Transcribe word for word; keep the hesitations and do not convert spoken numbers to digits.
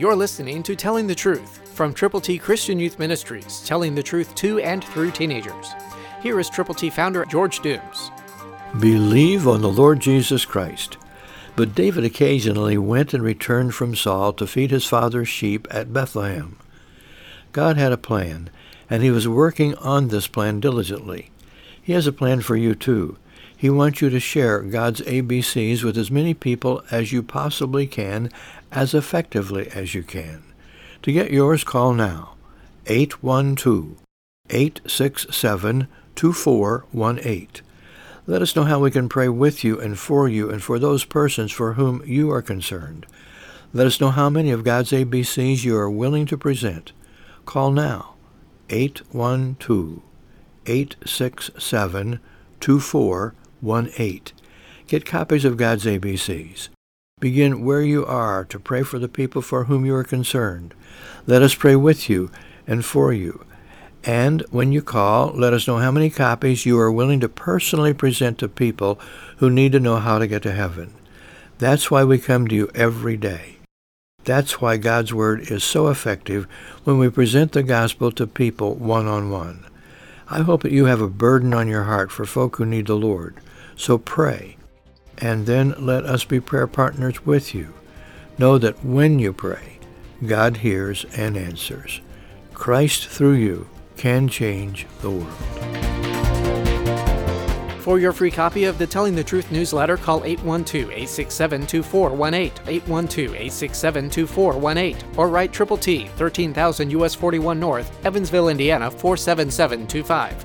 You're listening to Telling the Truth from Triple T Christian Youth Ministries, telling the truth to and through teenagers. Here is Triple T founder George Dooms. Believe on the Lord Jesus Christ. But David occasionally went and returned from Saul to feed his father's sheep at Bethlehem. God had a plan, and he was working on this plan diligently. He has a plan for you too. He wants you to share God's A B Cs with as many people as you possibly can, as effectively as you can. To get yours, call now, eight one two, eight six seven, two four one eight. Let us know how we can pray with you and for you and for those persons for whom you are concerned. Let us know how many of God's A B Cs you are willing to present. Call now, eight one two, eight six seven, two four one eight. one eight. Get copies of God's A B Cs. Begin where you are to pray for the people for whom you are concerned. Let us pray with you and for you. And when you call, let us know how many copies you are willing to personally present to people who need to know how to get to heaven. That's why we come to you every day. That's why God's Word is so effective when we present the gospel to people one-on-one. I hope that you have a burden on your heart for folk who need the Lord. So pray, and then let us be prayer partners with you. Know that when you pray, God hears and answers. Christ through you can change the world. For your free copy of the Telling the Truth newsletter, call eight one two, eight six seven, two four one eight, eight one two, eight six seven, two four one eight, or write Triple T, thirteen thousand U S forty-one North, Evansville, Indiana, four seven seven two five.